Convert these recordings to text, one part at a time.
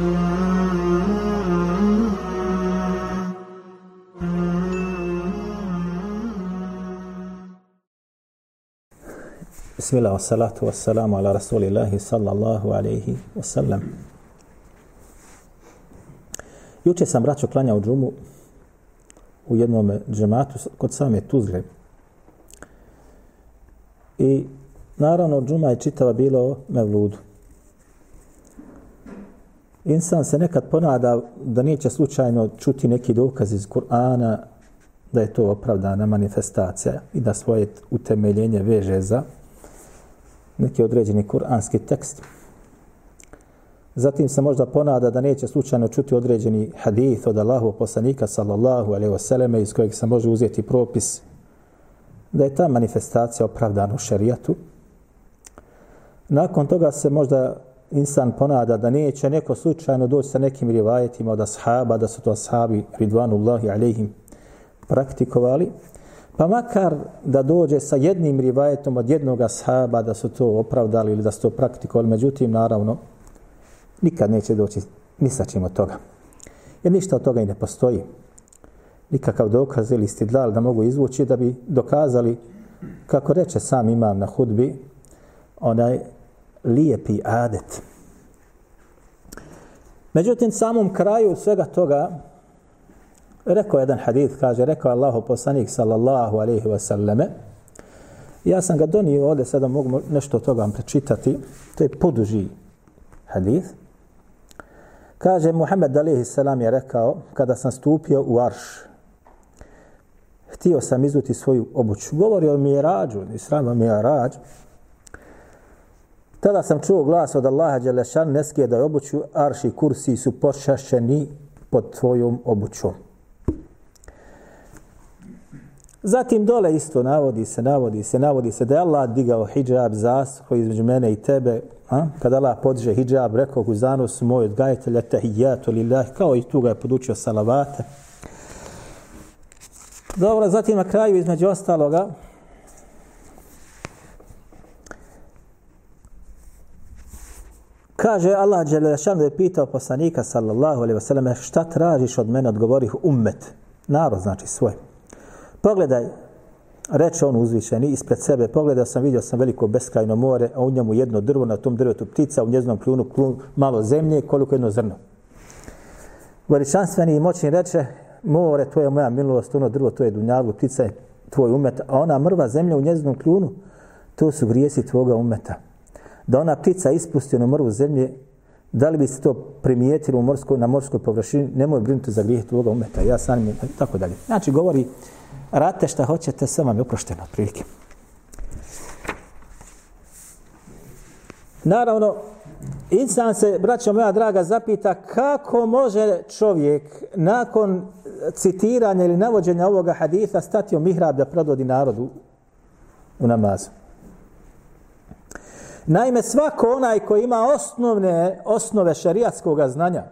Bismillah, wassalatu wassalamu ala rasulillahi sallallahu alaihi wasallam. Juče sam, braćo, klanjao džumu u jednom džematu kod Samje Tuzle. I naravno džuma je čitava bila o mevludu. Insan se nekad ponada da neće slučajno čuti neki dokaz iz Kur'ana da je to opravdana manifestacija i da svoje utemeljenje veže za neki određeni kuranski tekst. Zatim se možda ponada da neće slučajno čuti određeni hadith od Allahovog poslanika sallallahu alejhi ve selleme iz kojeg se može uzeti propis da je ta manifestacija opravdana u šerijatu. Nakon toga se možda insan ponada da neće neko slučajno doći sa nekim rivajetima od ashaba, da su to ashabi ridvanullahi alejhim praktikovali, pa makar da dođe sa jednim rivajetom od jednog ashaba da su to opravdali ili da su to praktikovali, međutim, naravno, nikad neće doći ni sa čim od toga. Jer ništa od toga i ne postoji. Nikakav dokaz ili istidlal da mogu izvući da bi dokazali, kako reče sam imam na hudbi, onaj lijepi adet. Međutim, samom kraju svega toga rekao jedan hadith, kaže, rekao Allahov poslanik sallallahu alejhi ve selleme. Ja sam ga donio ovdje, sada mogu nešto od toga vam prečitati. To je poduži hadith. Kaže, Muhammed alejhi selam je rekao, kada sam stupio u Arš, htio sam izuti svoju obuću. Govori o Mirađu, Isra'u Mirađu. Tada sam čuo glas od Allaha Đelešan, ne skidaj obuću, Arš i kursi su počašeni pod tvojom obućom. Zatim dole isto navodi se da je Allah digao hijab zasku između mene i tebe. Kada Allah podiže hijab, rekao u zanos moj odgajitelja, tahijatu lillah, kao i tu ga je podučio salavate. Dobro, zatim na kraju između ostaloga kaže Allah Đelešan da je pitao poslanika sallallahu alejhi ve selleme, šta tražiš od mene, odgovorih ummet, narod znači svoj. Pogledaj, reče on uzvišeni, ispred sebe pogledao sam, vidio sam veliko beskrajno more, a u njemu jedno drvo, na tom drvetu ptica, u njezinom kljunu malo zemlje, koliko jedno zrno. Veličanstveni i moćni reče, more, to je moja milost, ono drvo, to je dunjavu, ptica je tvoj umet, a ona mrva zemlja u njezinom kljunu, to su grijesi tvoga umeta. Da ona ptica ispusti onu mrvu zemlje, da li bi se to primijetilo u na morskoj površini, nemoj brinuti za grijeh tvoga umeta, ja sam mi, tako dalje. Znači, govori, radite šta hoćete, sve vam je oprošteno, otprilike. Naravno, insan se, braćo moja draga, zapita kako može čovjek nakon citiranja ili navođenja ovoga haditha stati u mihrab da predvodi narodu u namazu. Naime, svako onaj koji ima osnove šerijatskog znanja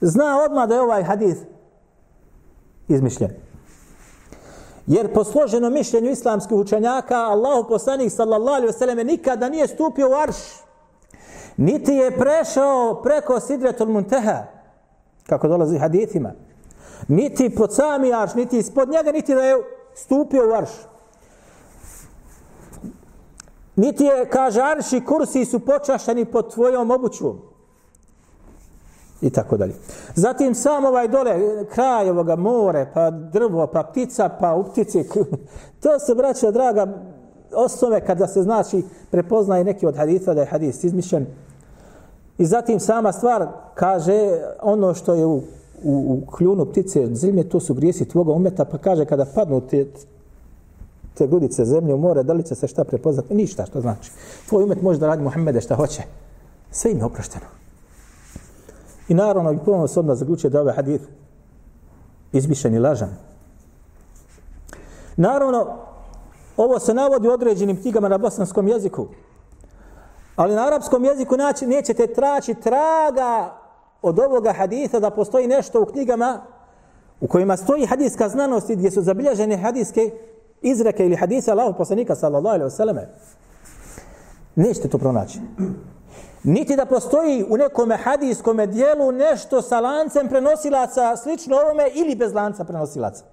zna odmah da je ovaj hadith izmišljen. Jer po složenom mišljenju islamskih učenjaka, Allahov poslanik sallallahu alejhi ve selleme nikada nije stupio u Arš, niti je prešao preko Sidretul Munteha, kako dolazi hadithima, niti pod sami Arš, niti ispod njega, niti da je stupio u Arš. Niti je, kaže, Arš i kursi su počašeni pod tvojom obućom. I tako dalje. Zatim sam ovaj dole, kraj ovoga, more, pa drvo, pa ptica, pa u ptici. To se, braća draga, osnove kada se znači prepoznaje neki od haditha da je hadis izmišljen. I zatim sama stvar, kaže, ono što je u kljunu ptice zemlje, to su grijesi tvoga umeta, pa kaže, kada padnu te grudice zemlje u more, da li će se šta prepoznati? Ništa, što znači. Tvoj umet može da radi Muhammede šta hoće. Sve im je oprošteno. I naravno, i ponovno se odmah zaključuje da je ovaj hadith izmišljen i lažan. Naravno, ovo se navodi u određenim knjigama na bosanskom jeziku. Ali na arapskom jeziku nećete traći traga od ovoga haditha da postoji nešto u knjigama u kojima stoji hadijska znanost i gdje su zabilježene hadijske izreke ili hadisa Allahov poslanika sallallahu alejhi ve selleme. Nećete to pronaći. niti da postoji u nekom hadijskom dijelu nešto sa lancem prenosilaca slično ovome ili bez lanca prenosilaca.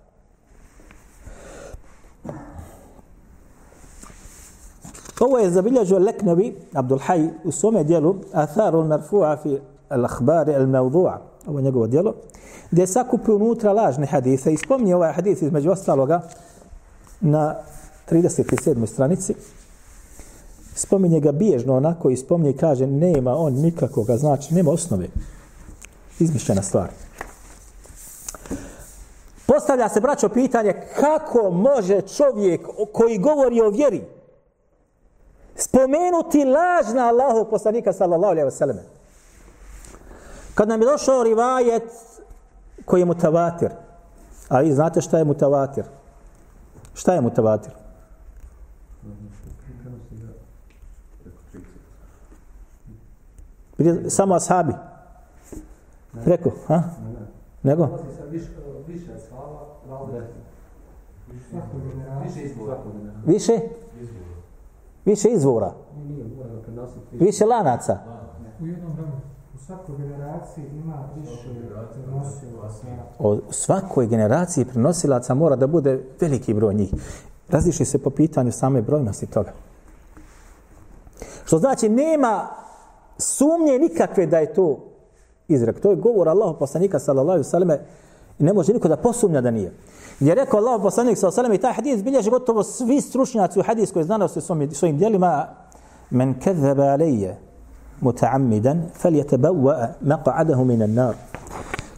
Ovo je zabilježio Leknevi, Abdul Hayy, u svome dijelu Atharul Marfu'a fi al-Akhbari al-Mawdu'a, ovo je njegovo dijelo, gdje sakupi unutra lažne hadise i spomni ovaj hadis između ostaloga na 37. stranici. Spominje ga bježno onako i spominje i kaže nema on nikakvoga, znači nema osnove. Izmišljena stvar. Postavlja se, braćo, pitanje kako može čovjek koji govori o vjeri spomenuti laž na Allahov poslanika sallallahu alejhi ve selleme. Kad nam je došao rivajet koji je mutavatir, a vi znate šta je mutavatir. Šta je mutavatir? Samo ashabi. Preko, ha? Nego? Više ashaba, više izvora. Više? Više izvora. Više lanaca. U jednom vremenu, u svakoj generaciji ima više prenosilaca. U svakoj generaciji prenosilaca mora da bude veliki broj njih. Različi se po pitanju same brojnosti toga. Što znači, nema sumnje nikakve da je to izrek. To je govor Allahov poslanika sallallahu alejhi ve selleme i ne može niko da posumnja da nije. Jer rekao Allahov poslanik sallallahu alejhi ve selleme i taj hadis bilježi gotovo svi stručnjaci u hadiskoj znanosti svojim djelima men kezebe alejje mutaammidan faljetabawwa maq'adahu minan nar.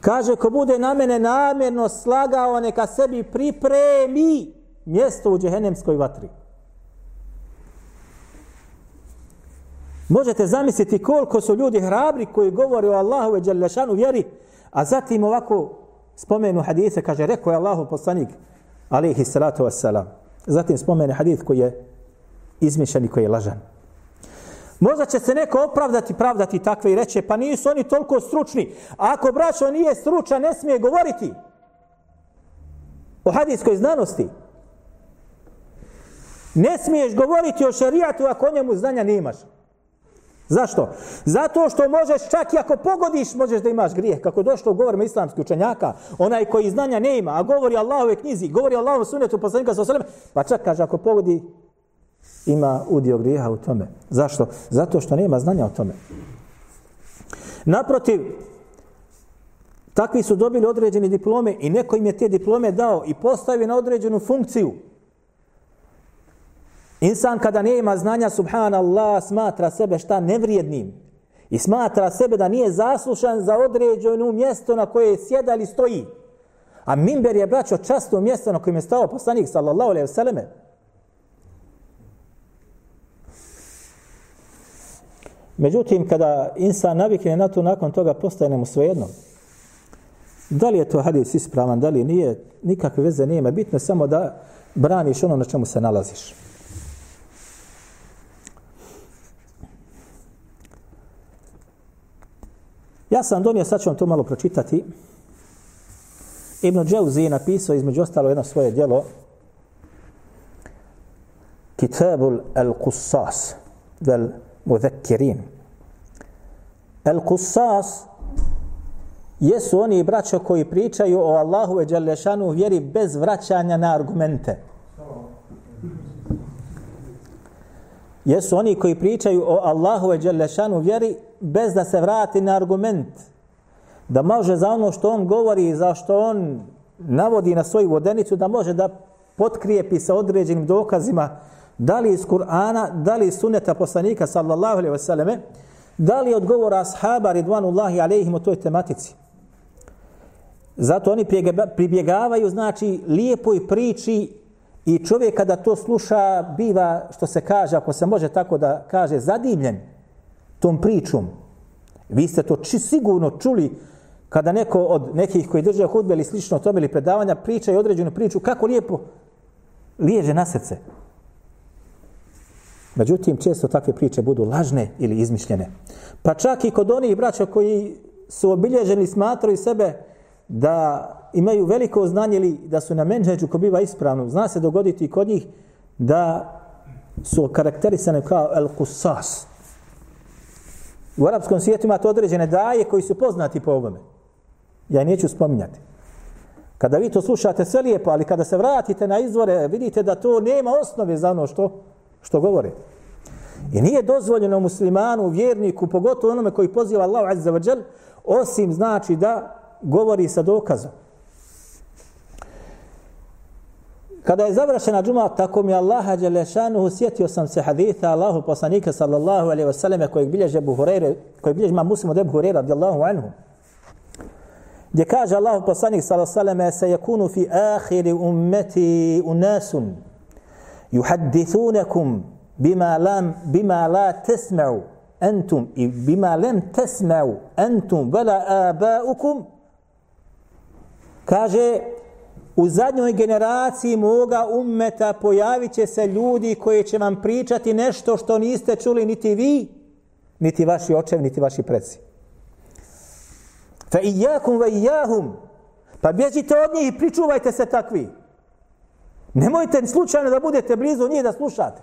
Kaže, ko bude na mene namjerno slagao, neka sebi pripremi mjesto u džehennemskoj vatri. Možete zamisliti koliko su ljudi hrabri koji govore o Allahu i Đelešanu vjeri, a zatim ovako spomenu hadise, kaže, rekao je Allahov poslanik, alejhi salatu wassalam. Zatim spomenu hadis koji je izmišljen i koji je lažan. Možda će se neko pravdati takve i reče, pa nisu oni toliko stručni. A ako braćo nije stručan, ne smije govoriti o hadijskoj znanosti. Ne smiješ govoriti o šerijatu ako o njemu znanja nemaš. Zašto? Zato što možeš, čak i ako pogodiš, možeš da imaš grijeh. Kako je došlo u govorima islamskih učenjaka, onaj koji znanja ne ima, a govori Allahove knjizi, govori Allahove sunetu poslanika sallallahu alejhi ve sellem, pa čak kaže, ako pogodi, ima udio grijeha u tome. Zašto? Zato što nema znanja o tome. Naprotiv, takvi su dobili određene diplome i neko im je te diplome dao i postavio na određenu funkciju. Insan kada nema znanja, subhanallah, smatra sebe šta nevrijednim. I smatra sebe da nije zaslušan za određeno mjesto na koje sjeda ili stoji. A minber je, braćo, časno mjesto na kojem je stao poslanik sallallahu alejhi ve selleme. Međutim, kada insan navikne na to, nakon toga postane mu svejedno. Da li je to hadis ispravan, da li nije, nikakve veze nema. Bitno je samo da braniš ono na čemu se nalaziš. Ja sam donio, sad ću vam to malo pročitati. Ibn Džauzi je napisao između ostalo jedno svoje djelo Kitabul el-Kussas vel Muzakirin. El-Kussas jesu oni braćo koji pričaju o Allahu ve Đelešanu vjeri bez vraćanja na argumente. Jesu oni koji pričaju o Allahu ve Đelešanu vjeri bez da se vrati na argument, da može za ono što on govori i za što on navodi na svoju vodenicu, da može da potkrijepi sa određenim dokazima, da li iz Kur'ana, da li iz suneta poslanika sallallahu alejhi ve selleme, da li od govora ashaba ridvanullahi alejhim o toj tematici. Zato oni pribjegavaju, znači, lijepoj priči i čovjek kada to sluša biva, što se kaže, ako se može tako da kaže, zadivljen tom pričom. Vi ste to sigurno čuli kada neko od nekih koji drže hudbe ili slično tome ili predavanja priča i određenu priču kako lijepo liježe na srce. Međutim, često takve priče budu lažne ili izmišljene. Pa čak i kod onih braća koji su obilježeni smatraju sebe da imaju veliko znanje ili da su na menheđu ko biva ispravno. Zna se dogoditi kod njih da su karakterisane kao el-Kussas. U arapskom svijetu imate određene daje koji su poznati po ovome. Ja neću spominjati. Kada vi to slušate sve lijepo, ali kada se vratite na izvore, vidite da to nema osnove za ono što govore. I nije dozvoljeno muslimanu, vjerniku, pogotovo onome koji poziva Allahu azza wa džel, osim znači da govori sa dokazom. Kada je završena džuma, tako mi Allaha dželešanuhu, sjetio sam se haditha Allahu poslanika sallallahu alaihi wa sallam kojeg bilježe ima Muslim od Ebu Hureyre radijallahu anhu. Gdje kaže Allahu poslanik sallallahu alaihi wa sallam se yakunu fi ahiri ummeti unasun yuhaddithunakum bima la tesma'u entum i bima lem tesma'u entum vela abaukum. Kaže, u zadnjoj generaciji moga ummeta pojavit će se ljudi koji će vam pričati nešto što niste čuli niti vi, niti vaši očevi, niti vaši preci. Fa iyakum wa iyahum, pa bježite od njih i pričuvajte se takvi. Nemojte slučajno da budete blizu njih da slušate.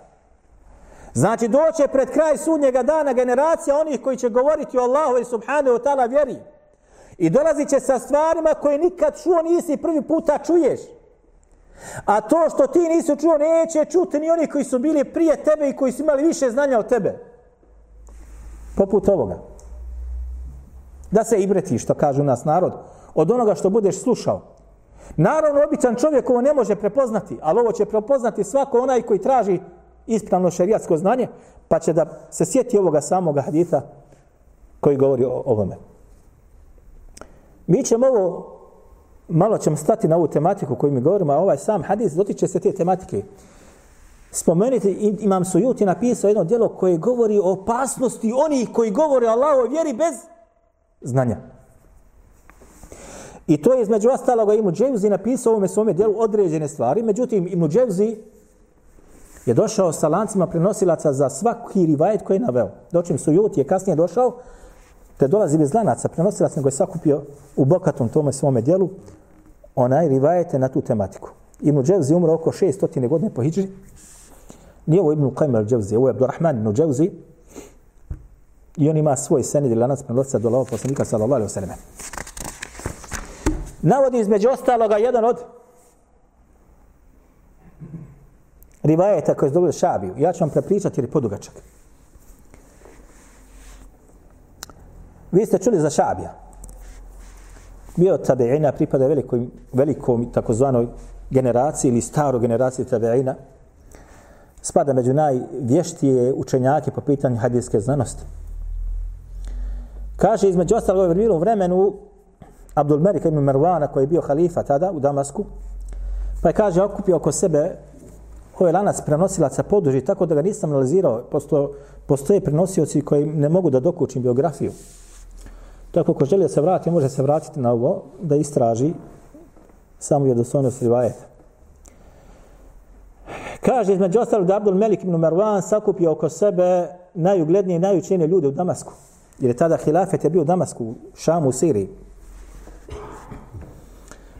Znači doće pred kraj sudnjega dana generacija onih koji će govoriti o Allahu i subhanahu wa ta'ala vjeri. I dolazit će sa stvarima koje nikad čuo nisi, prvi puta čuješ. A to što ti nisi čuo neće čuti ni oni koji su bili prije tebe i koji su imali više znanja od tebe. Poput ovoga. Da se ibretiš, što kažu nas narod, od onoga što budeš slušao. Naravno, običan čovjek ovo ne može prepoznati, ali ovo će prepoznati svako onaj koji traži ispravno šerijatsko znanje, pa će da se sjeti ovoga samoga haditha koji govori o ovome. Mi ćemo ovo, malo ćemo stati na ovu tematiku koju mi govorimo, a ovaj sam hadis dotiče se te tematike. Spomenuti, Imam Sujuti napisao jedno djelo koje govori o opasnosti onih koji govore o Allahovoj vjeri bez znanja. I to je između ostaloga Ibn Dževzi napisao u ovome svome djelu određene stvari. Međutim, Ibn Dževzi je došao sa lancima prenosilaca za svaki rivajet koji je naveo. Dočim Sujuti je kasnije došao, te dolazi bez lanaca prenosilac, nego je sakupio u bokatom tome svome dijelu onaj rivajete na tu tematiku. Ibn Dževzi umro oko 600. godine po hidžri. Nije ovo Ibn Qaim al-Dževzi, ovo je Abdurrahman ibn Dževzi i on ima svoj senid i lanac prenosilaca do Allahovog poslanika sallallahu alejhi ve sellem. Navodi između ostaloga jedan od rivajeta koji je dobio Šabiju. Ja ću vam prepričati jer je podugačak. Vi ste čuli za Šabija. Bio tabeina, pripada velikom takozvanoj generaciji ili staroj generaciji tabeina. Spada među najvještije učenjake po pitanju hadijske znanosti. Kaže, između ostalog, bilo u vremenu Abdul Melik ibn Mervana, koji je bio halifa tada u Damasku, pa je, kaže, okupio oko sebe ovaj lanac prenosilaca poduži, tako da ga nisam analizirao. Postoje prenosioci koji ne mogu da dokučim biografiju. Tako, ko želi da se vrati, može se vratiti na ovo, da istraži samo vjerodostojnost rivajeta. Kaže, između ostalog, da Abdul Melik ibn Mervan sakupio oko sebe najuglednije i najučenije ljude u Damasku. Jer je tada hilafet je bio u Damasku, u Šamu, u Siriji.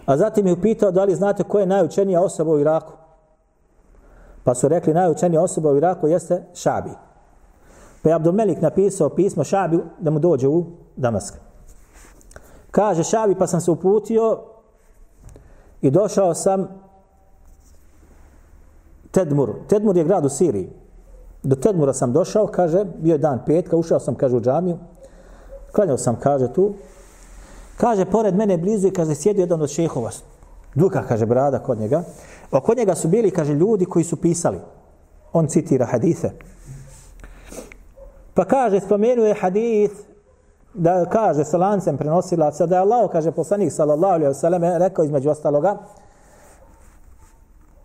A zatim je upitao da li znate ko je najučenija osoba u Iraku. Pa su rekli, najučenija osoba u Iraku jeste Šabi. Pa je Abdul Melik napisao pismo Šabiju da mu dođe u Damask. Kaže Šabi, pa sam se uputio i došao sam Tedmur. Tedmur je grad u Siriji. Do Tedmura sam došao, kaže, bio je dan petka, ušao sam, kaže, u džamiju. Klanjao sam, kaže, tu. Kaže, pored mene blizu i, kaže, sjedio jedan od šehova. Duka, kaže, brada kod njega. Oko njega su bili, kaže, ljudi koji su pisali. On citira hadithe. Pa kaže, spomenuje hadith da, kaže, sa lancem prenosilaca da je Allah, kaže, poslanik sallallahu alejhi ve selleme rekao između ostaloga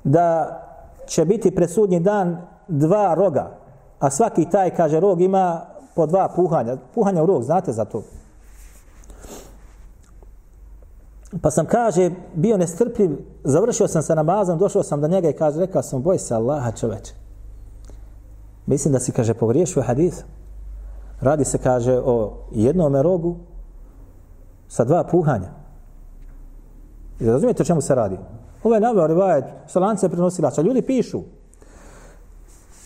da će biti pred sudnji dan dva roga, a svaki taj, kaže, rog ima po dva puhanja. Puhanja u rog, znate za to. Pa sam, kaže, bio nestrpljiv, završio sam sa namazom, došao sam do njega i, kaže, rekao sam, boj se Allaha, čoveče. Mislim da si, kaže, pogriješio hadith. Radi se, kaže, o jednome rogu sa dva puhanja. I razumijete o čemu se radi? Ovo je naveo rivajet sa lance prenosilaca. Ljudi pišu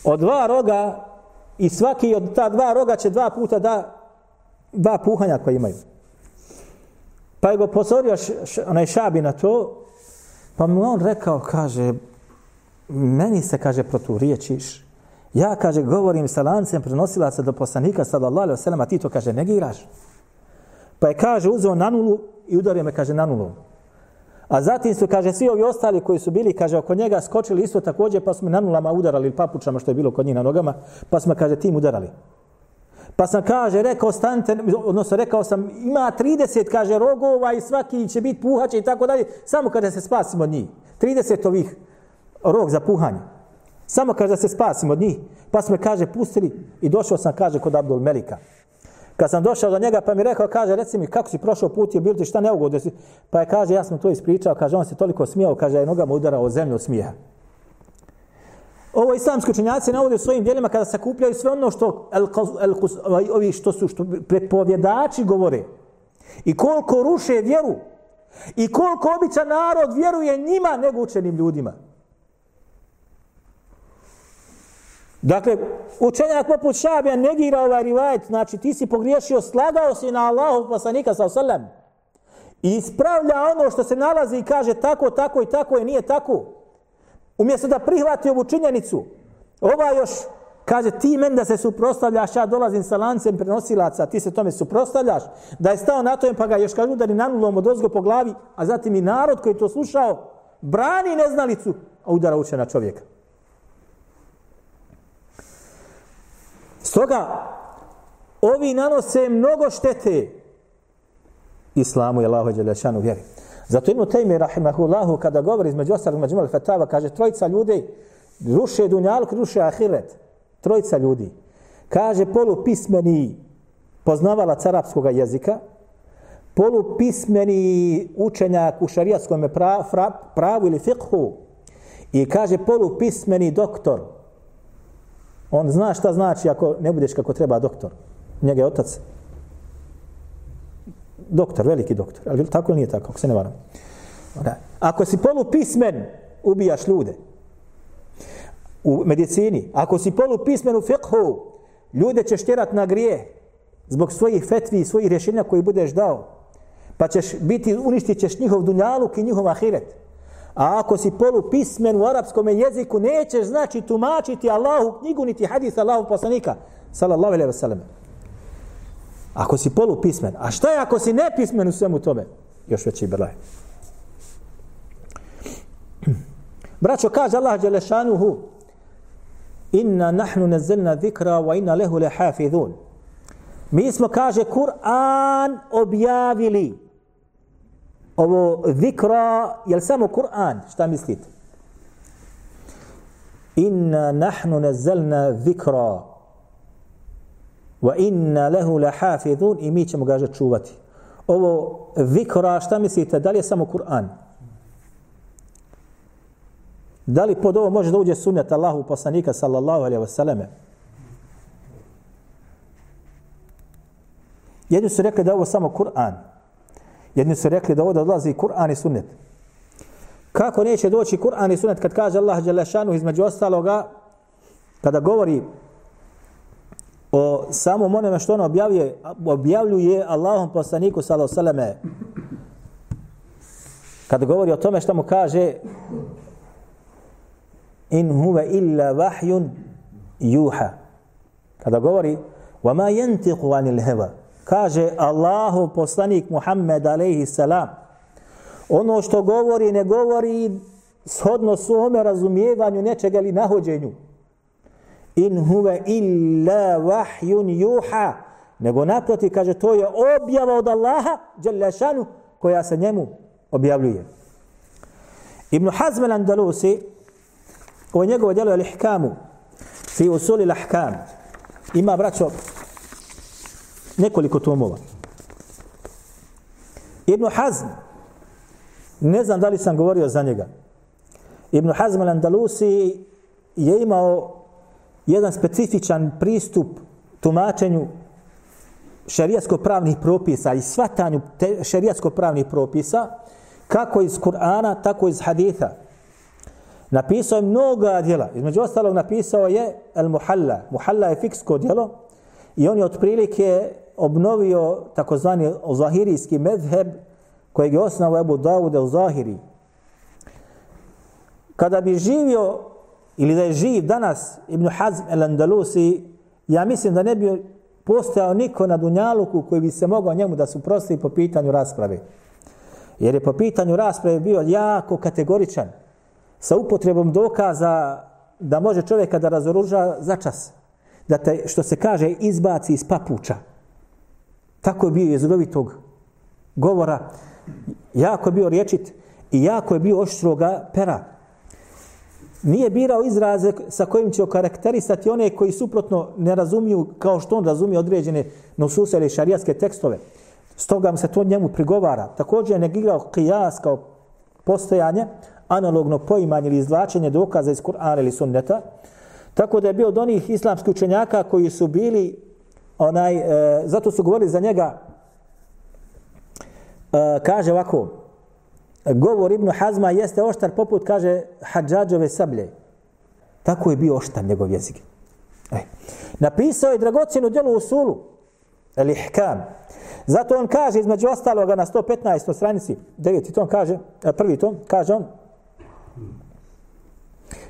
o dva roga i svaki od ta dva roga će dva puta da dva puhanja koje imaju. Pa je go pozorio onaj Šabi na to, pa mu on rekao, kaže, meni se, kaže, proturječiš. Ja, kaže, govorim sa lancem prenosila se do poslanika, sallallahu alejhi ve sellem, a ti to, kaže, negiraš. Pa je, kaže, uzeo na nulu i udario me, kaže, na nulu. A zatim su, kaže, svi ovi ostali koji su bili, kaže, oko njega skočili isto također, pa smo na nulama udarali ili papučama što je bilo kod njih na nogama, pa smo, kaže, tim udarali. Pa sam, kaže, rekao, stanite, odnosno rekao sam, ima 30, kaže, rogova i svaki će biti puhače i tako dalje, samo kada se spasimo od njih. 30 ovih rog za puhanje. Samo kada se spasimo od njih. Pa smo, kaže, pustili i došao sam, kaže, kod Abdul Melika. Kad sam došao do njega, pa mi rekao, kaže, reci mi, kako si prošao put, je bilo ti šta neugodno? Pa je, kaže, ja sam to ispričao, kaže, on se toliko smijao, kaže, je nogama udarao o zemlju od smijeha. Ovo islamski učenjaci navode u svojim djelima kada sakupljaju sve ono što ovi što prepovjedači govore. I koliko ruše vjeru. I koliko običan narod vjeruje njima nego učenim ljudima. Dakle, učenjak poput Šabija negira ovaj rivajet. Znači, ti si pogriješio, slagao si na Allahov poslanika sallallahu alejhi ve sellem. I ispravlja ono što se nalazi i kaže tako, tako i tako i nije tako. Umjesto da prihvati ovu činjenicu, ova još kaže ti meni da se suprotstavljaš, ja dolazim sa lancem prenosilaca, ti se tome suprotstavljaš, da je stao na tojem pa ga još kažu da ni nanulom odozgo po glavi, a zatim i narod koji to slušao brani neznalicu, a udara učena čovjeka. Stoga, ovi nanose mnogo štete islamu i Allahu dželle šanuhu vjeri. Zato Ibn Tejmije rahimehullahu kada govori između ostalog Međmuel Fetava kaže trojica ljudi ruše dunjaluk, ruše ahiret. Trojica ljudi. Kaže polupismeni poznavalac arapskog jezika, polupismeni učenjak u šarijatskom pravu ili fiqhu i kaže polupismeni doktor. On zna šta znači ako ne budeš kako treba doktor. Njega je otac doktor, veliki doktor, ali tako ili nije tako, ako se ne varam. Ako si polupismen, ubijaš ljude. U medicini. Ako si polupismen u fiqhu, ljude ćeš tjerat na grije zbog svojih fetvi i svojih rješenja koje budeš dao. Pa ćeš biti, uništit ćeš njihov dunjaluk i njihov ahiret. A ako si polupismen u arapskom jeziku, nećeš znači tumačiti Allahu knjigu niti hadis Allahu poslanika, sallallahu alejhi ve sellem. Ako si polupismen. A šta je ako si nepismen u svemu tome? Još veći belaj. Braćo, kaže Allah dželle šanuhu inna nahnu nazzalna zikra wa inna lehu lahafizun. Mi smo, kaže, Kur'an objavili. Ovo zikra, jel samo Kur'an? Šta mislite? Inna nahnu nazzalna zikra wa inna lahu lahafizun, i mi ćemo ga čuvati. Ovo zikra, šta mislite, da li je samo Kur'an? Da li pod ovo može da uđe sunnet Allahu poslanika sallallahu alejhi ve selleme? Jedni su rekli da ovo samo Kur'an. Jedni su rekli da ovo dolazi Kur'an i sunnet. Kako neće doći Kur'an i sunnet kad kaže Allah dželle šanuhu između ostaloga kada govori o samom onome što on objavljuje Allahom poslaniku sallallahu alejhi ve selleme, kada govori o tome što mu kaže in huwa illa wahyun yuha, kada govori wa ma yantiqu anil hawa, kaže Allahov poslanik Muhammed alejhi selam ono što govori ne govori shodno svome razumijevanju nečega ili nahođenju. In huwa illa wahyun yuha, nego naproti, kaže, to je objava od Allaha dželle šanuhu koja se njemu objavljuje. Ibn Hazm el-Andalusi u njegovo djelo Al-Ihkamu fi usuli al-Ihkam ima, braćo, nekoliko tomova. Ibn Hazm, ne znam da li sam govorio za njega, Ibn Hazm el-Andalusi je imao jedan specifičan pristup tumačenju šerijatsko-pravnih propisa i shvatanju šerijatsko-pravnih propisa kako iz Kur'ana, tako iz haditha. Napisao je mnoga djela. Između ostalog napisao je Al-Muhalla. Muhalla je fiksko djelo i on je otprilike obnovio takozvani zahirijski medheb kojeg je osnao Ebu Davude u Zahiri. Kada bi živio ili da je živ danas Ibn Hazm el-Andalusi, ja mislim da ne bi postojao niko na Dunjaluku koji bi se mogao njemu da suprotstavi po pitanju rasprave. Jer je po pitanju rasprave bio jako kategoričan, sa upotrebom dokaza da može čovjeka da razoruža začas, da te, što se kaže, izbaci iz papuča. Tako je bio jezgrovitog govora, jako je bio riječit i jako je bio oštroga pera. Nije birao izraze sa kojim će okarakterisati one koji suprotno ne razumiju kao što on razumije određene nususe ili šarijatske tekstove. Stoga se to njemu prigovara. Također je negirao kijas kao postojanje, analogno poimanje ili izvlačenje dokaza iz Kur'ana ili sunneta. Tako da je bio od onih islamskih učenjaka koji su bili, zato su govorili za njega, kaže ovako, govor Ibn Hazma jeste oštar poput, kaže, Hadžadžove sablje. Tako je bio oštar njegov jezik. Napisao je dragocjenu djelu usulu al-Ihkam. Zato on kaže, između ostaloga, na 115. stranici, 9. tom kaže, prvi tom, kaže on,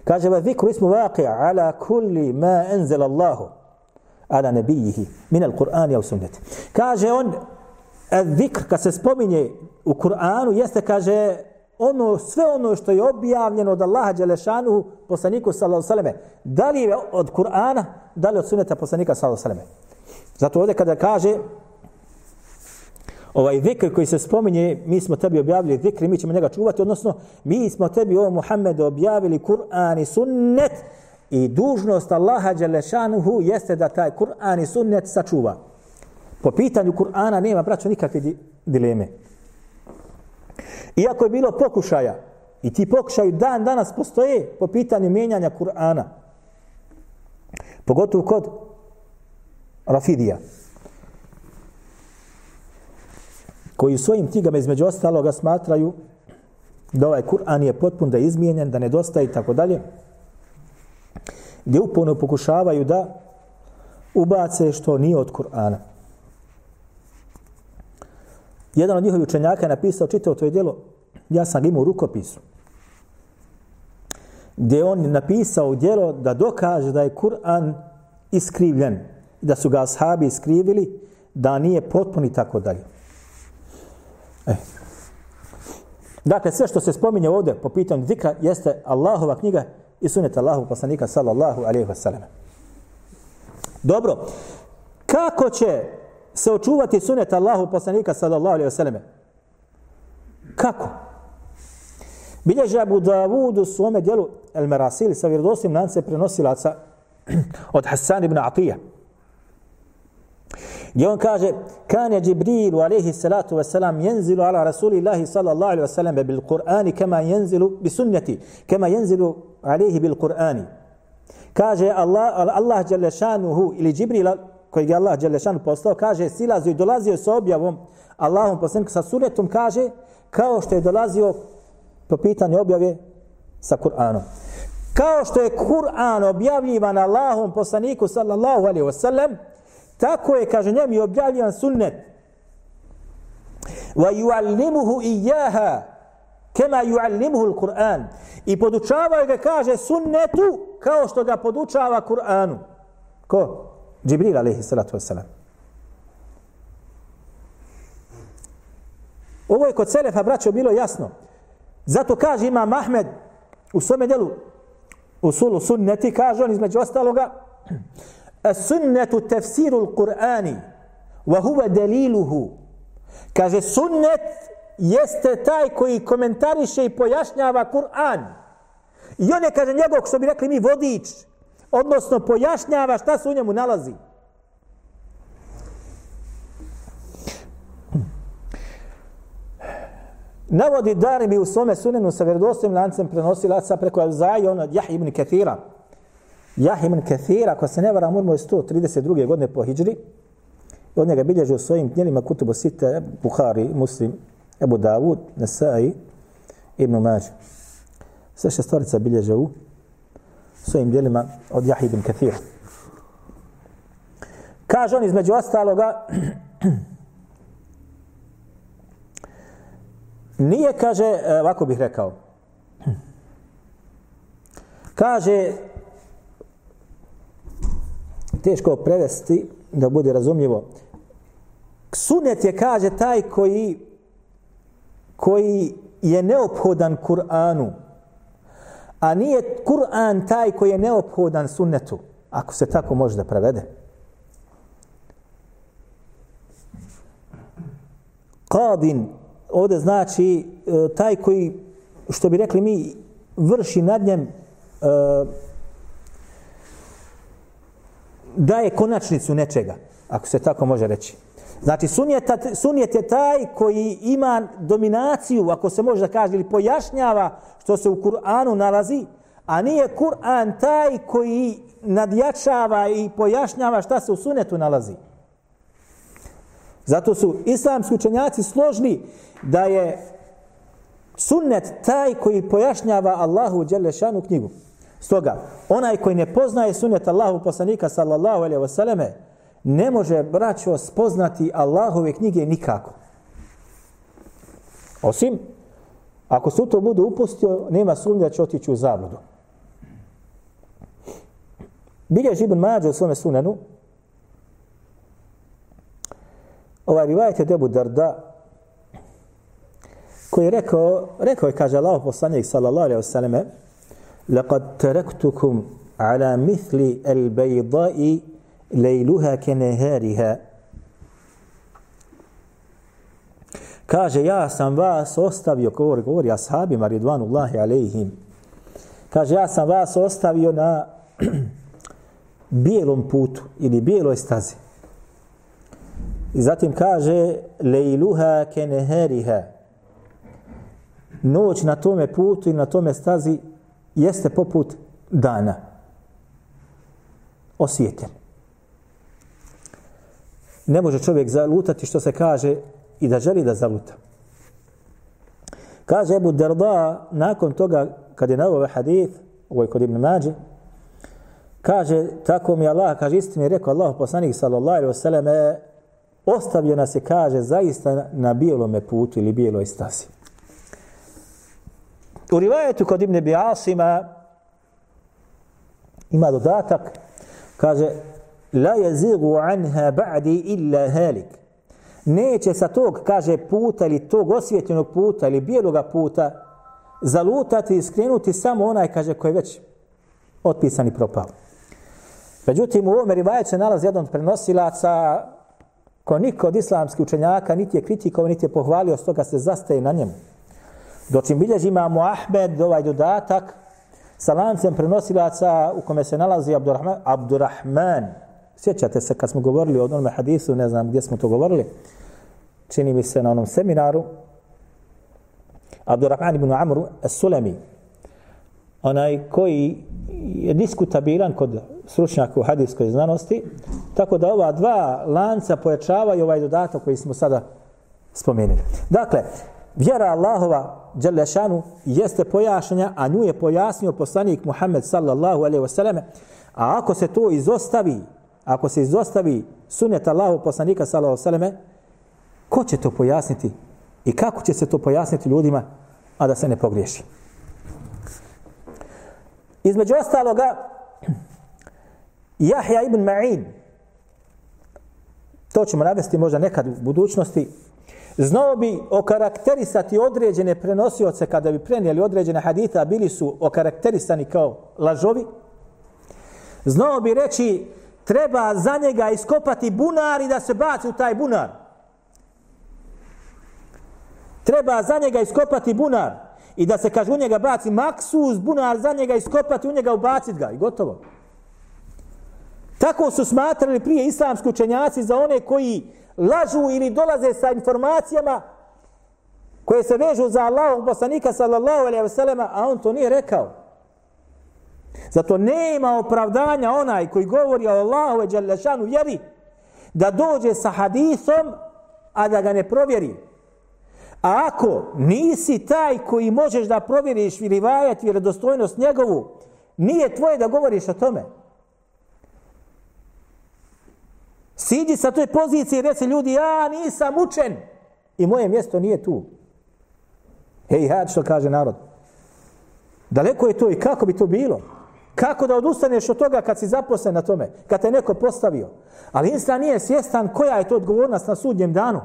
kaže, وَذِكْرُ اسْمُ وَاقِعَ عَلَى كُلِّ مَا أَنْزَلَ اللَّهُ عَلَى نَبِيِّهِ مِنَ الْقُرْآنِ أَوْ سُنَّةِ. Kaže on, al-Dhikr, kad se spominje u Kur'anu, jeste, kaže, ono, sve ono što je objavljeno od Allaha Đelešanu, poslaniku sallallahu alejhi ve selleme, da li od Kur'ana, da li od sunneta poslanika sallallahu alejhi ve selleme. Zato ovdje kada kaže ovaj zikr koji se spominje, mi smo tebi objavili zikr i mi ćemo njega čuvati, odnosno mi smo tebi, o Muhammedu, objavili Kur'an i sunnet i dužnost Allaha Đelešanuhu jeste da taj Kur'an i sunnet sačuva. Po pitanju Kur'ana nema, braćo, nikakve dileme. Iako je bilo pokušaja, i ti pokušaju dan danas postoje po pitanju mijenjanja Kur'ana, pogotovo kod Rafidija, koji svojim knjigama između ostaloga smatraju da ovaj Kur'an je potpun, da je izmijenjen, da nedostaje i tako dalje, gdje uporno pokušavaju da ubace što nije od Kur'ana. Jedan od njihovih učenjaka je napisao čitavo to djelo, ja sam ga imao u rukopisu, gdje on napisao djelo da dokaže da je Kur'an iskrivljen, da su ga ashabi iskrivili, da nije potpun i tako dalje. Dakle, sve što se spominje ovdje po pitanju zikra jeste Allahova knjiga i sunnet Allahovog poslanika sallallahu alejhi ve sellem. Dobro, kako će se očuvati sunnet Allahovog poslanika sallallahu alejhi ve sellem? Kako? Bilježi Abu Davud u svome djelu El Merasil sa vjerodostojnim lancem prenosilaca od Hasan ibn Atija, gdje on kaže, kane Džibrilu alaihi salatu wasalam jenzilu ala rasulillahi sallallahu alaihi wasalam bil Kur'ani kama jenzilu bi sunneti, kama jenzilu alaihi bil Kur'ani. Kaže, Allah Đelešanuhu ili Džibrila, kojeg je Allah Đelešanuhu poslao, kaže, silazio i dolazio sa objavom Allahom poslanika sa sunnetom, kaže, kao što je dolazio po pitanju objave sa Kur'anom. Kao što je Kur'an objavljivan Allahom poslaniku sallallahu alaihi wasalam, tako je, kaže, njemu je objavljivan sunnet. وَيُعَلِّمُهُ إِيَّاهَا كَمَا يُعَلِّمُهُ الْقُرْآنِ. I podučavaju ga, kaže, sunnetu kao što ga podučava Kur'anu. Ko? Džibril, alaihi salatu wassalam. Ovo je kod selefa, braćo, bilo jasno. Zato kaže Imam Ahmed u svome djelu usulu sunneti, kaže on između ostaloga, as-sunnetu tefsiru al-Qur'ani wa huwa daliluhu. Kaže, sunnet jeste taj koji komentariše i pojašnjava Kur'an. I on je, kaže, njegov, što bi rekli mi, vodič, odnosno pojašnjava šta se u njemu nalazi. Navodi Darimi u svome sunenu sa vjerodostojnim lancem prenosilaca preko Evzaja, on od Jahja ibn Kathira. Jahja ibn Kathira, ako se ne varam, umro je 132. godine po hidžri. Od njega bilježi u svojim knjigama Kutubu Sita, Bukhari, Muslim, Ebu Davud, Nasa i Ibn Mađe. Sve šestorica bilježe u svojim djelima od Jahja ibn Kathira. Kaže on između ostaloga, nije, kaže, ovako bih rekao, kaže, teško prevesti da bude razumljivo, sunnet je, kaže, taj koji je neophodan Kur'anu, a nije Kur'an taj koji je neophodan sunnetu, ako se tako može da prevede. Qadin, ovdje znači taj koji, što bi rekli mi, vrši nad njem, daje konačnicu nečega, ako se tako može reći. Znači, sunnet je taj koji ima dominaciju, ako se može da kaže, ili pojašnjava što se u Kur'anu nalazi, a nije Kur'an taj koji nadjačava i pojašnjava šta se u sunnetu nalazi. Zato su islamski učenjaci složni da je sunnet taj koji pojašnjava Allahu dželešanu knjigu. Stoga, onaj koji ne poznaje sunnet Allahu poslanika sallallahu alejhi ve selleme, ne može, braćo, spoznati Allahove knjige nikako. Osim, ako se u to bude upustio, nema sumnje da će otići u zabludu. Bilježi Ibn Mađe u svome sunanu, ovaj rivajet je Ebu Darda, koji je rekao je, kaže Allahov poslanik sallallahu alejhi ve selleme, لَقَدْ تَرَكْتُكُمْ عَلَى مِثْلِ الْبَيْضَاءِ لَيْلُهَا كَنَهَارِهَا. Kaže, ja sam vas ostavio, govori ashabima ridvanullahi alejhim, kaže, ja sam vas ostavio na bijelom putu ili bijeloj stazi. I zatim kaže, lejluha keneheriha, noć na tome putu i na tome stazi jeste poput dana, osvijetljen. Ne može čovjek zalutati, što se kaže, i da želi da zaluta. Kaže Ebu Darda, nakon toga, kad je naveo ovaj hadith, ovo je kod Ibn Mađe, kaže, tako mi Allah, kaže, istini, rekao Allah poslanik sallallahu alejhi ve selleme, ostavio nas je, kaže, zaista na bijelome putu ili bijeloj stazi. U rivajetu kod Ibn Ebi Asima ima dodatak, kaže, la yazigu anha ba'di illa halik. Neće sa tog, kaže, puta ili tog osvjetljenog puta ili bijeloga puta zalutati i skrenuti samo onaj, kaže, koji je već otpisan i propao. Međutim, u ovom rivajetu se nalazi jedan od prenosilaca ko niko od islamskih učenjaka niti je kritikao, niti je pohvalio, stoga se zastaje na njemu. Dočim bilježi imamo Ahmed, ovaj dodatak, sa lancem prenosilaca u kome se nalazi Abdurrahman. Sjećate se kad smo govorili o onome hadisu, ne znam gdje smo to govorili, čini mi se na onom seminaru, Abdurrahman ibn Amru es-Sulami, onaj koji je diskutabilan kod stručnjaka u hadijskoj znanosti, tako da ova dva lanca pojačavaju ovaj dodatak koji smo sada spomenuli. Dakle, vjera Allahova dželešanu jeste pojašnjena, a nju je pojasnio poslanik Muhammed sallallahu alejhi ve selleme, a ako se to izostavi, ako se izostavi sunnet Allahov poslanika sallallahu alejhi ve selleme, ko će to pojasniti i kako će se to pojasniti ljudima, a da se ne pogriješi? Između ostaloga, Jahja ibn Ma'in, to ćemo navesti možda nekad u budućnosti, znao bi okarakterisati određene prenosioce kada bi prenijeli određene hadita, bili su okarakterisani kao lažovi. Znao bi reći, treba za njega iskopati bunar i da se baci u taj bunar. Treba za njega iskopati bunar i da se, kaže, u njega baci maksuz, bunar za njega iskopati, u njega ubaciti ga i gotovo. Tako su smatrali prije islamski učenjaci za one koji lažu ili dolaze sa informacijama koje se vežu za Allahov poslanika sallallahu alejhi ve selleme, a on to nije rekao. Zato nema opravdanja onaj koji govori o Allahu dželle šanu vjeri da dođe sa hadisom, a da ga ne provjeri. A ako nisi taj koji možeš da provjeriš rivajet, vjerodostojnost njegovu, nije tvoje da govoriš o tome. Siđi sa toj poziciji i reci ljudi, ja nisam učen i moje mjesto nije tu. Hej, hajde što kaže narod. Daleko je to i kako bi to bilo? Kako da odustaneš od toga kad si zaposlen na tome? Kad te neko postavio? Ali insan nije svjestan koja je to odgovornost na sudnjem danu.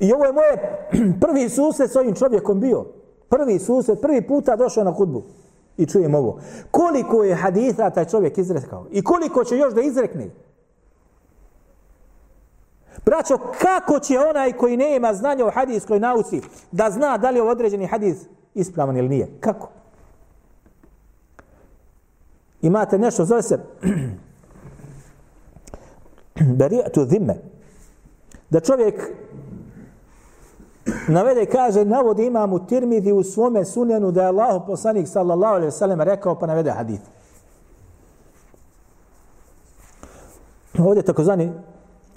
I ovo je moje prvi susret s ovim čovjekom bio. Prvi susret, prvi puta došao na hudbu. I čujem ovo. Koliko je haditha taj čovjek izrekao? I koliko će još da izrekne? Braćo, kako će onaj koji nema znanja o hadijskoj nauci da zna da li je određeni hadis ispravan ili nije? Kako? Imate nešto, zove se Beri'atu Zimme. Da čovjek navede, kaže, navodi imamu Tirmidhi u svome sunenu da je Allah poslanik sallallahu alaihi wasallam rekao, pa navede hadith. Ovdje takozvani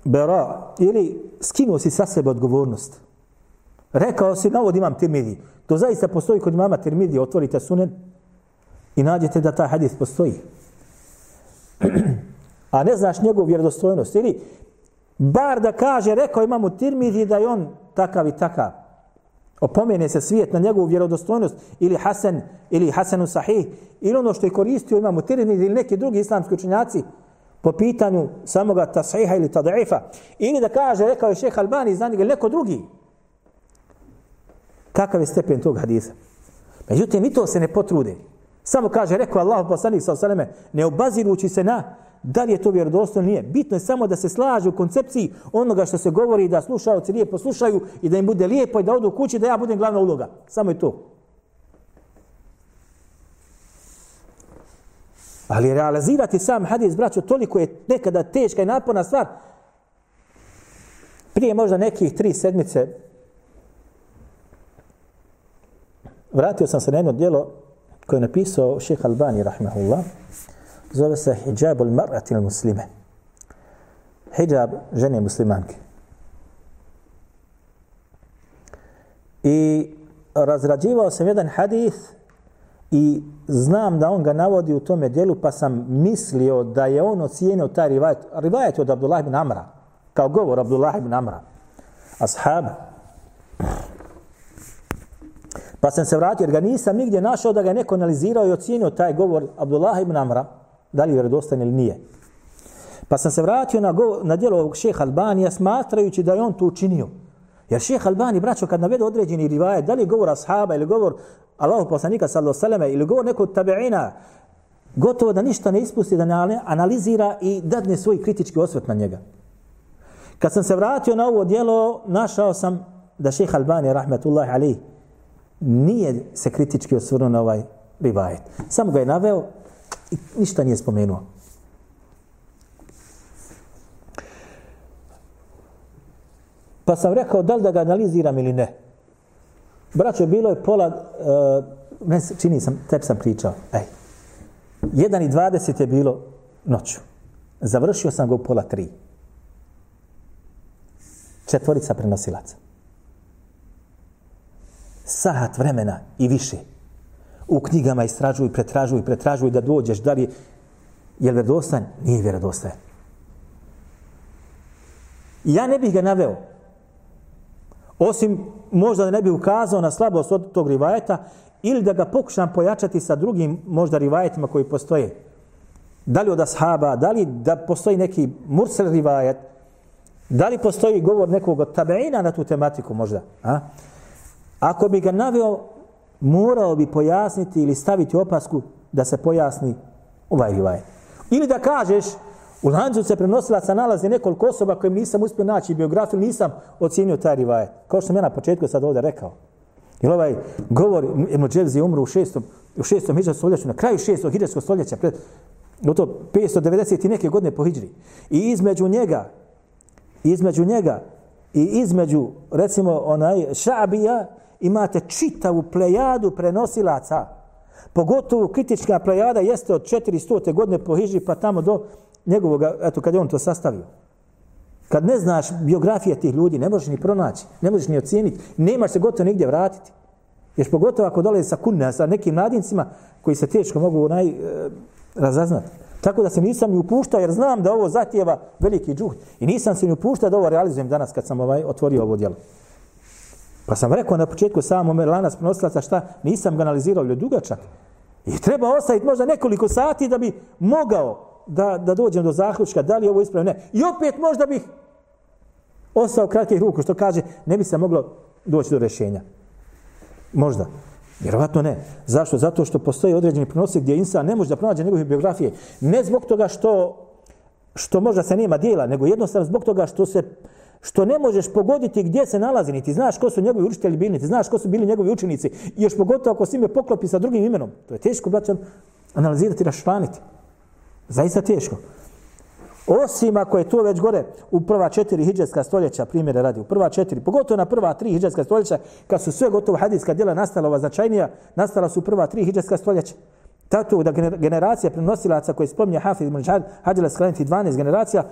Bera, ili skinuo si sa sebe odgovornost. Rekao si, navod imam Tirmidhi. To zaista postoji kod imama Tirmidhi, otvorite sunen i nađete da taj hadith postoji. A ne znaš njegovu vjerodostojnost. Ili bar da kaže, rekao imam Tirmidhi da je on takav i takav. Opomene se svijet na njegovu vjerodostojnost ili Hasan, ili Hasanu Sahih, ili ono što je koristio imam Tirmidhi ili neki drugi islamski učenjaci po pitanju samoga tashiha ili tad'ifa. Ili da kaže, rekao je Šejh Albani, znani ga, neko drugi. Takav je stepen tog hadisa. Međutim, i to se ne potrude. Samo kaže, rekao Allah poslanik sallallahu alejhi ve selleme, ne obazirući se na da li je to vjerodostojno ili nije. Bitno je samo da se slaže u koncepciji onoga što se govori, da slušaoci lijepo slušaju i da im bude lijepo i da odu kući, da ja budem glavna uloga. Samo je to. Ali realizirati sam hadis, braćo, toliko je nekada teška i naporna stvar. Prije možda nekih 3 sedmice vratio sam se na jedno djelo koje je napisao Šejh Albani, rahmehullah. Zove se Hidžabul mar'ati al-muslime. Hidžab žene muslimanke. I razrađivao sam jedan hadis i znam da on ga navodi u tome djelu, pa sam mislio da je on ocijenio taj rivajet. Rivajet od Abdullah ibn Amra, kao govor Abdullah ibn Amra, ashaba. Pa sam se vratio, jer ga nisam nigdje našao da ga neko analizirao i ocijenio taj govor Abdullah ibn Amra, da li je vjerodostan ili nije. Pa sam se vratio na djelo ovog Šejha Albanija, smatrajući da je on to učinio. Jer Šejh Albani, braćo, kad navede određeni rivajet, da li je govor ashaba ili govor Allahu poslanika sallallahu alejhi ve selleme ili govor nekog tabeina, gotovo da ništa ne ispusti, da ne analizira i dadne svoj kritički osvrt na njega. Kad sam se vratio na ovo djelo, našao sam da Šejh Albani, rahmetullahi alejhi, nije se kritički osvrnuo na ovaj rivajet. Samo ga je naveo i ništa nije spomenuo. Pa sam rekao da li da ga analiziram ili ne. Braćo, bilo je pola, tebi sam pričao. 1:20 je bilo noću. Završio sam ga u 2:30. 4 prenosilaca. Sahat vremena i više. U knjigama istražuju, pretražuju da dođeš, da li je vjerodostan, nije vjerodostan. Ja ne bih ga naveo. Osim možda da ne bi ukazao na slabost od tog rivajeta ili da ga pokušam pojačati sa drugim možda rivajetima koji postoje. Da li od ashaba, da li da postoji neki mursel rivajet, da li postoji govor nekog od tabeina na tu tematiku možda. A? Ako bi ga naveo, morao bi pojasniti ili staviti opasku da se pojasni ovaj rivajet. Ili da kažeš, u lancu se prenosilaca nalazi nekoliko osoba kojim nisam uspio naći biografiju, nisam ocijenio taj rivajet. Kao što sam ja na početku sad ovdje rekao. Jer ovaj govor, Ibn Mađe umro u 6. hidžarskom stoljeću, na kraju 6. hidžarskog stoljeća, pred 590 i neke godine po hidžri. I između njega i između, recimo, Šabija, imate čitavu plejadu prenosilaca. Pogotovo kritička plejada jeste od 400. godine po hidžri pa tamo do njegovog, eto, kad je on to sastavio. Kad ne znaš biografije tih ljudi, ne možeš ni pronaći, ne možeš ni ocijeniti, nemaš se gotovo nigdje vratiti. Jer pogotovo ako dolaze sa nekim mladincima koji se teško mogu razaznati. Tako da se nisam ni upuštao jer znam da ovo zahtijeva veliki džuhd. I nisam se ni upuštao da ovo realizujem danas kad sam otvorio ovo djelo. Pa sam rekao na početku samom lanac prenosilaca šta, nisam ga analizirao ili dugačak. I treba ostaviti možda nekoliko sati da bi mogao da dođem do zaključka da li je ovo ispravno ne. I opet možda bih ostao kratkih ruku, što kaže ne bi se moglo doći do rješenja. Možda. Vjerovatno ne. Zašto? Zato što postoji određeni prenosi gdje insan ne može da pronađe njegove biografije. Ne zbog toga što možda se nema dijela, nego jednostavno zbog toga što ne možeš pogoditi gdje se nalazi, niti znaš ko su njegovi učitelji bili, niti znaš ko su bili njegovi učenici. I još pogotovo ako se ime poklopi sa drugim imenom. To je teško, braćo, analizirati, raščlaniti. Zaista teško. Osim ako je to već gore u prva 4 hidžretska stoljeća, primjere radi, u prva 4, pogotovo na prva 3 hidžretska stoljeća, kad su sve gotovo hadijska djela nastala ova značajnija, nastala su prva 3 hidžretska stoljeća. Tako da generacija prenosilaca koje spominje Hafiz ibn Hadžel Skalenti 12 generacija,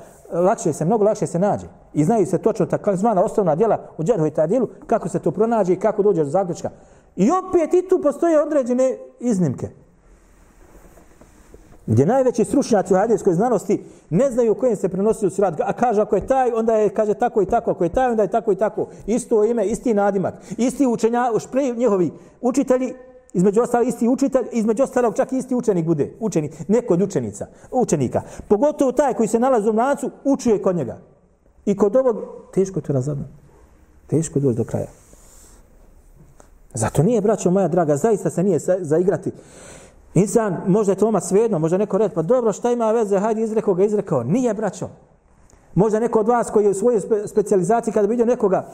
mnogo lakše se nađe. I znaju se točno takozvana osnovna djela u Džerhu i Ta'dilu, kako se to pronađe i kako dođe do zaključka. I opet i tu postoje određene iznimke. Gdje najveći stručnjaci u hadijskoj znanosti ne znaju u kojem se prenosi u sirad, a kaže ako je taj, onda je kaže tako i tako, ako je taj, onda je tako i tako. Isto ime, isti nadimak, isti njihovi učitelji, između ostalog čak isti učenik bude, neko od učenika. Pogotovo taj koji se nalazi u lancu, učuje kod njega. I kod ovog, teško je to razaznati. Teško je doći do kraja. Zato nije, braćo moja draga, zaista se nije zaigrati. Insan, možda je to vama svejedno, možda neko reći, pa dobro, šta ima veze, hajde izrekao. Nije, braćo. Možda neko od vas koji je u svojoj specijalizaciji, kada bi vidio nekoga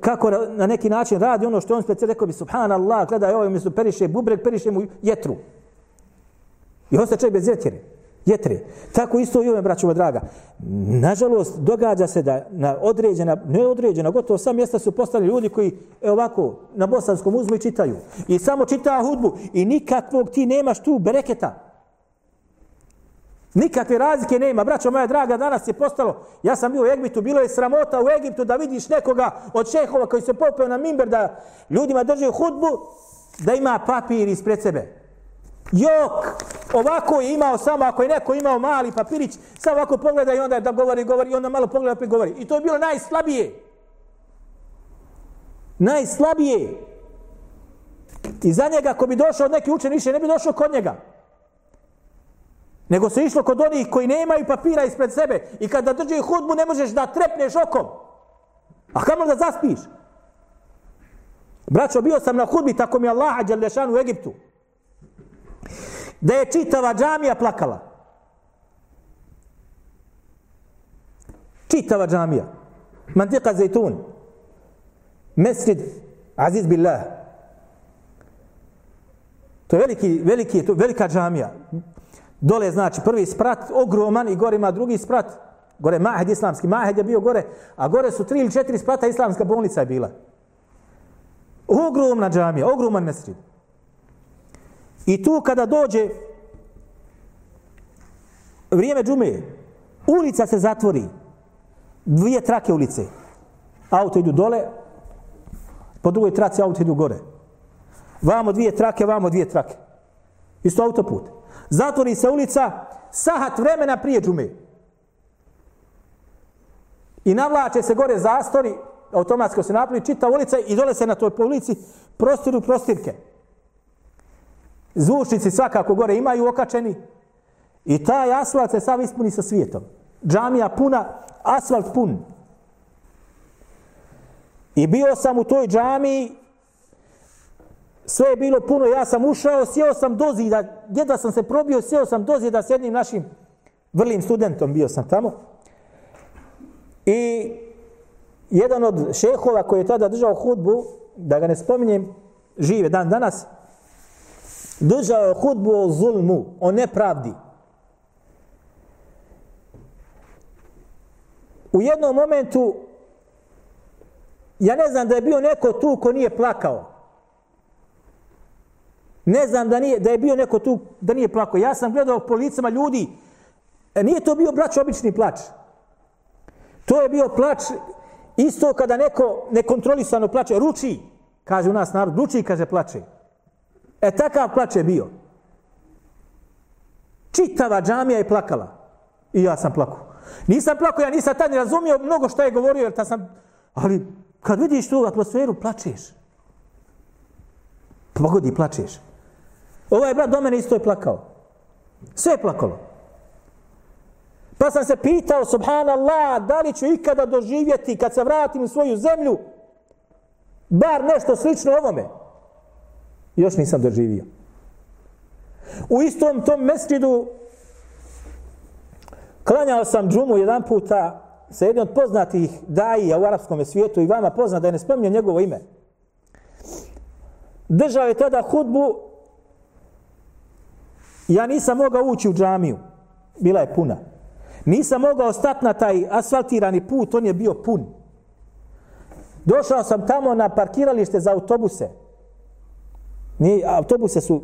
kako na neki način radi ono što on specijal, rekao bi, subhanallah, gledaj, ovo mi su periše bubreg, periše mu jetru. I on se čovjek bez jetre. Tako isto i ove, braćo draga. Nažalost, događa se da na neodređena, gotovo sva mjesta su postali ljudi koji ovako na bosanskom uzmu i čitaju. I samo čita hudbu i nikakvog ti nemaš tu bereketa. Nikakve razlike nema. Braćo moja draga, danas je postalo, ja sam bio u Egiptu, bilo je sramota u Egiptu da vidiš nekoga od šehova koji se popeo na mimber da ljudima drži hudbu, da ima papir ispred sebe. Jok! Ovako je imao samo, ako je neko imao mali papirić, samo ovako pogleda i onda je da govori i onda malo pogleda opet govori. I to je bilo najslabije. Najslabije. I za njega, ako bi došao neki učen više, ne bi došao kod njega. Nego se išlo kod onih koji nemaju papira ispred sebe i kada drži hudbu ne možeš da trepneš okom. A kamo da zaspiš? Braćo, bio sam na hudbi, tako mi Allaha Đelešanu u Egiptu. Da je čitava džamija plakala. Čitava džamija. Mantiqa Zaytoun. Mesdid Aziz Billah. To je velika džamija. Dole znači prvi sprat, ogroman, i gore ima drugi sprat. Gore Mahed islamski. Mahed je bio gore, a gore su 3 ili 4 sprata, islamska bolnica je bila. Ogromna džamija, ogroman mesdid. I tu kada dođe vrijeme džume, ulica se zatvori, 2 trake ulice. Auto idu dole, po drugoj traci auto idu gore. Vamo 2 trake. Isto autoput. Zatvori se ulica, sahat vremena prije džume. I navlače se gore zastori, automatski se napravi čita ulica i dole se na toj ulici prostiru prostirke. Zvučnici svakako gore imaju okačeni i taj asfalt se sav ispuni sa svijetom. Džamija puna, asfalt pun. I bio sam u toj džamiji, sve je bilo puno, ja sam ušao, sjeo sam do zida, jedva sam se probio, sjeo sam do zida s jednim našim vrlim studentom, bio sam tamo. I jedan od šehova koji je tada držao hudbu, da ga ne spominjem, žive dan danas, držao je hudbu o zulmu, o nepravdi. U jednom momentu, ja ne znam da je bio neko tu ko nije plakao. Ne znam da je bio neko tu da nije plakao. Ja sam gledao po licima ljudi. Nije to bio, braćo, obični plač. To je bio plač isto kada neko nekontrolisano plače. Ruči, kaže u nas narod, ruči, kaže plače. E takav plač je bio. Čitava džamija je plakala. I ja sam plakao. Nisam plakao, ja nisam tad ne razumio mnogo što je govorio, jer tad sam... Ali kad vidiš tu atmosferu, plačeš. Pogodi, plačeš. Ovaj brat do mene isto je plakao. Sve je plakalo. Pa sam se pitao, subhanallah, da li ću ikada doživjeti kad se vratim u svoju zemlju, bar nešto slično ovome. Još nisam doživio. U istom tom mesdžidu klanjao sam džumu jedan puta sa jednim od poznatih daija u arapskom svijetu i vama poznat, da je ne spominjem njegovo ime. Držao je tada hudbu, ja nisam mogao ući u džamiju, bila je puna. Nisam mogao stati na taj asfaltirani put, on je bio pun. Došao sam tamo na parkiralište za autobuse. Autobuse su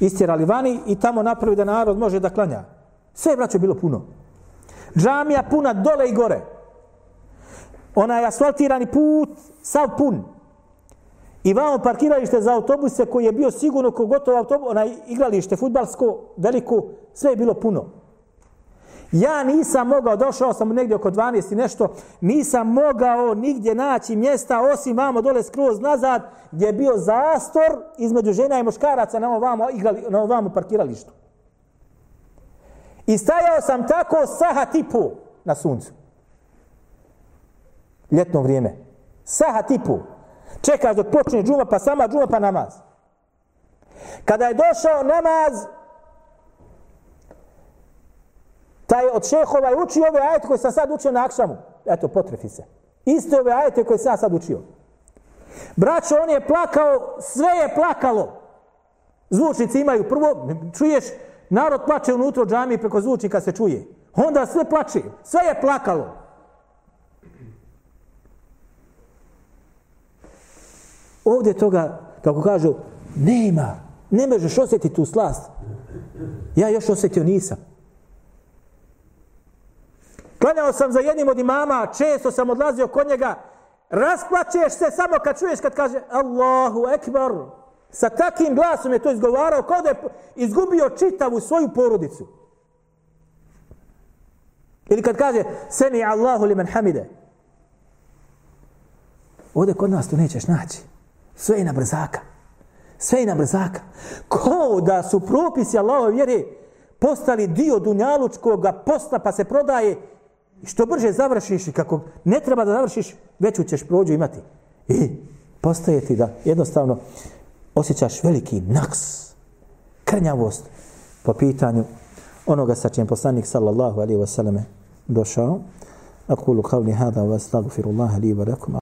istjerali vani i tamo napravi da narod može da klanja. Sve je, braćo, bilo puno. Džamija puna dole i gore. Onaj asfaltirani put, sav pun. I vamo parkiralište za autobuse koji je bio sigurno gotovo autobus, onaj igralište futbalsko, veliko, sve je bilo puno. Ja nisam mogao, došao sam negdje oko 12 i nešto, nisam mogao nigdje naći mjesta osim vamo dole skroz nazad gdje je bio zastor između žena i muškaraca na ovom parkiralištu. I stajao sam tako sahat i po na suncu. Ljetno vrijeme. Sahat i po. Čekaš dok počne džuma pa sama džuma pa namaz. Kada je došao namaz, taj od šehova je učio ove ajete koje sam sad učio na akšamu. Eto, potrefi se. Iste ove ajete koje sam sad učio. Braćo, on je plakao, sve je plakalo. Zvučnici imaju, prvo čuješ, narod plače unutra džamije preko zvučnika se čuje. Onda sve plače, sve je plakalo. Ovdje toga, kako kažu, nema, ne možeš osjetiti tu slast. Ja još osjetio nisam. Klanjao sam za jednim od imama, često sam odlazio kod njega, rasplačeš se samo kad čuješ kad kaže Allahu Ekber. Sa takim glasom je to izgovarao kao da je izgubio čitavu svoju porodicu. Ili kad kaže Semi Allahu limen hamide. Ovdje kod nas to nećeš naći. Sve je na brzaka. Sve je na brzaka. Kao da su propisi Allahove vjere postali dio dunjalučkog posla pa se prodaje. I što brže završiš i kako ne treba da završiš, veću ćeš prođu imati. I postaje ti da jednostavno osjećaš veliki naks, krnjavost po pitanju onoga sa čim poslanik sallallahu alaihi wa sallam došao. Aqulu qavli hada wa astaghfirullaha li wa lakum.